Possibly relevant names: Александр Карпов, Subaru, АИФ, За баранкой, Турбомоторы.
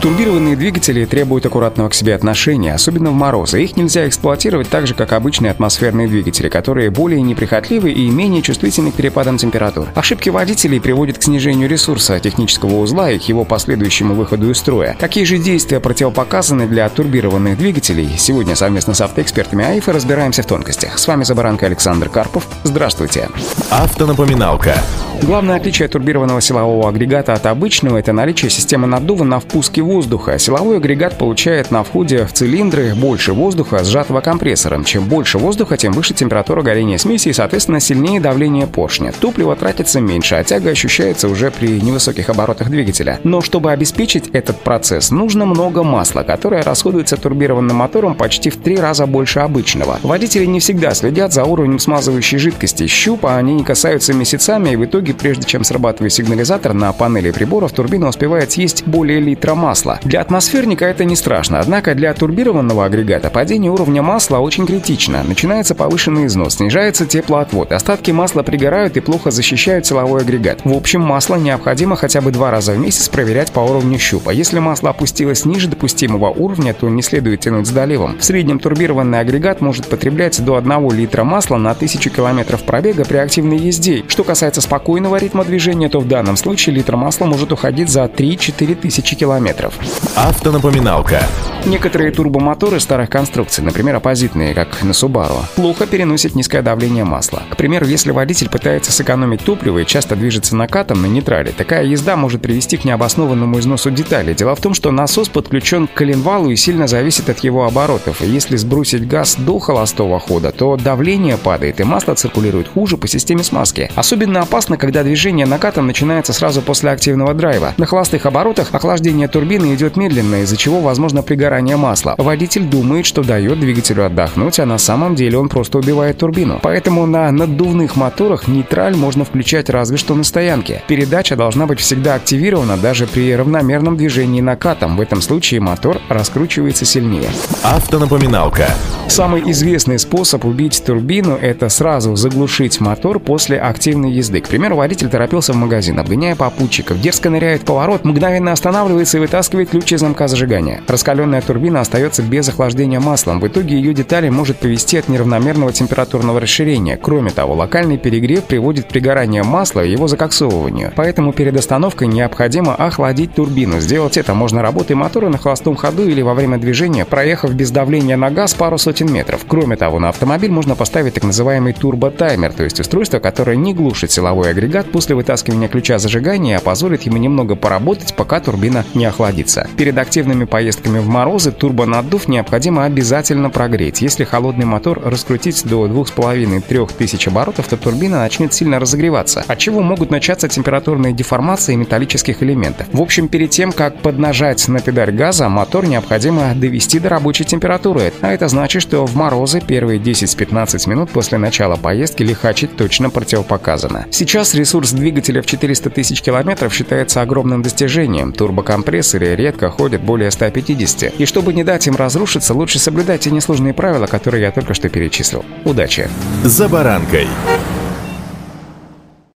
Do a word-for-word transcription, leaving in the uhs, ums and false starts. Турбированные двигатели требуют аккуратного к себе отношения, особенно в морозы. Их нельзя эксплуатировать так же, как обычные атмосферные двигатели, которые более неприхотливы и менее чувствительны к перепадам температур. Ошибки водителей приводят к снижению ресурса технического узла и к его последующему выходу из строя. Какие же действия противопоказаны для турбированных двигателей? Сегодня совместно с автоэкспертами АИФа разбираемся в тонкостях. С вами «За баранкой» Александр Карпов. Здравствуйте. Автонапоминалка. Главное отличие турбированного силового агрегата от обычного – это наличие системы наддува на впуске воздуха. Силовой агрегат получает на входе в цилиндры больше воздуха, сжатого компрессором. Чем больше воздуха, тем выше температура горения смеси и, соответственно, сильнее давление поршня. Топливо тратится меньше, а тяга ощущается уже при невысоких оборотах двигателя. Но чтобы обеспечить этот процесс, нужно много масла, которое расходуется турбированным мотором почти в три раза больше обычного. Водители не всегда следят за уровнем смазывающей жидкости. Щупа они не касаются месяцами, и в итоге, прежде чем срабатывает сигнализатор на панели приборов, турбина успевает съесть более литра масла. Для атмосферника это не страшно, однако для турбированного агрегата падение уровня масла очень критично. Начинается повышенный износ, снижается теплоотвод, остатки масла пригорают и плохо защищают силовой агрегат. В общем, масло необходимо хотя бы два раза в месяц проверять по уровню щупа. Если масло опустилось ниже допустимого уровня, то не следует тянуть с доливом. В среднем турбированный агрегат может потреблять до одного литра масла на тысячу километров пробега при активной езде. Что касается спокойного ритма движения, то в данном случае литр масла может уходить за три-четыре тысячи километров. Автонапоминалка. Некоторые турбомоторы старых конструкций, например, оппозитные, как на Subaru, плохо переносят низкое давление масла. К примеру, если водитель пытается сэкономить топливо и часто движется накатом на нейтрале, такая езда может привести к необоснованному износу деталей. Дело в том, что насос подключен к коленвалу и сильно зависит от его оборотов. И если сбросить газ до холостого хода, то давление падает и масло циркулирует хуже по системе смазки. Особенно опасно, когда когда движение накатом начинается сразу после активного драйва. На холостых оборотах охлаждение турбины идет медленно, из-за чего возможно пригорание масла. Водитель думает, что дает двигателю отдохнуть, а на самом деле он просто убивает турбину. Поэтому на наддувных моторах нейтраль можно включать разве что на стоянке. Передача должна быть всегда активирована даже при равномерном движении накатом. В этом случае мотор раскручивается сильнее. Автонапоминалка. Самый известный способ убить турбину – это сразу заглушить мотор после активной езды. К примеру, водитель торопился в магазин, обгоняя попутчиков, дерзко ныряет в поворот, мгновенно останавливается и вытаскивает ключ из замка зажигания. Раскаленная турбина остается без охлаждения маслом. В итоге ее детали может повести от неравномерного температурного расширения. Кроме того, локальный перегрев приводит к пригоранию масла и его закоксовыванию. Поэтому перед остановкой необходимо охладить турбину. Сделать это можно работой мотора на холостом ходу или во время движения, проехав без давления на газ пару сотен метров. Кроме того, на автомобиль можно поставить так называемый турботаймер, то есть устройство, которое не глушит силовой агрегат после вытаскивания ключа зажигания, а позволит ему немного поработать, пока турбина не охладится. Перед активными поездками в морозы турбонаддув необходимо обязательно прогреть. Если холодный мотор раскрутить до двух с половиной — трёх тысяч оборотов, то турбина начнет сильно разогреваться, отчего могут начаться температурные деформации металлических элементов. В общем, перед тем, как поднажать на педаль газа, мотор необходимо довести до рабочей температуры, а это значит, что что в морозы первые десять-пятнадцать минут после начала поездки лихачить точно противопоказано. Сейчас ресурс двигателя в четыреста тысяч километров считается огромным достижением. Турбокомпрессоры редко ходят более ста пятидесяти. И чтобы не дать им разрушиться, лучше соблюдать те несложные правила, которые я только что перечислил. Удачи! За баранкой.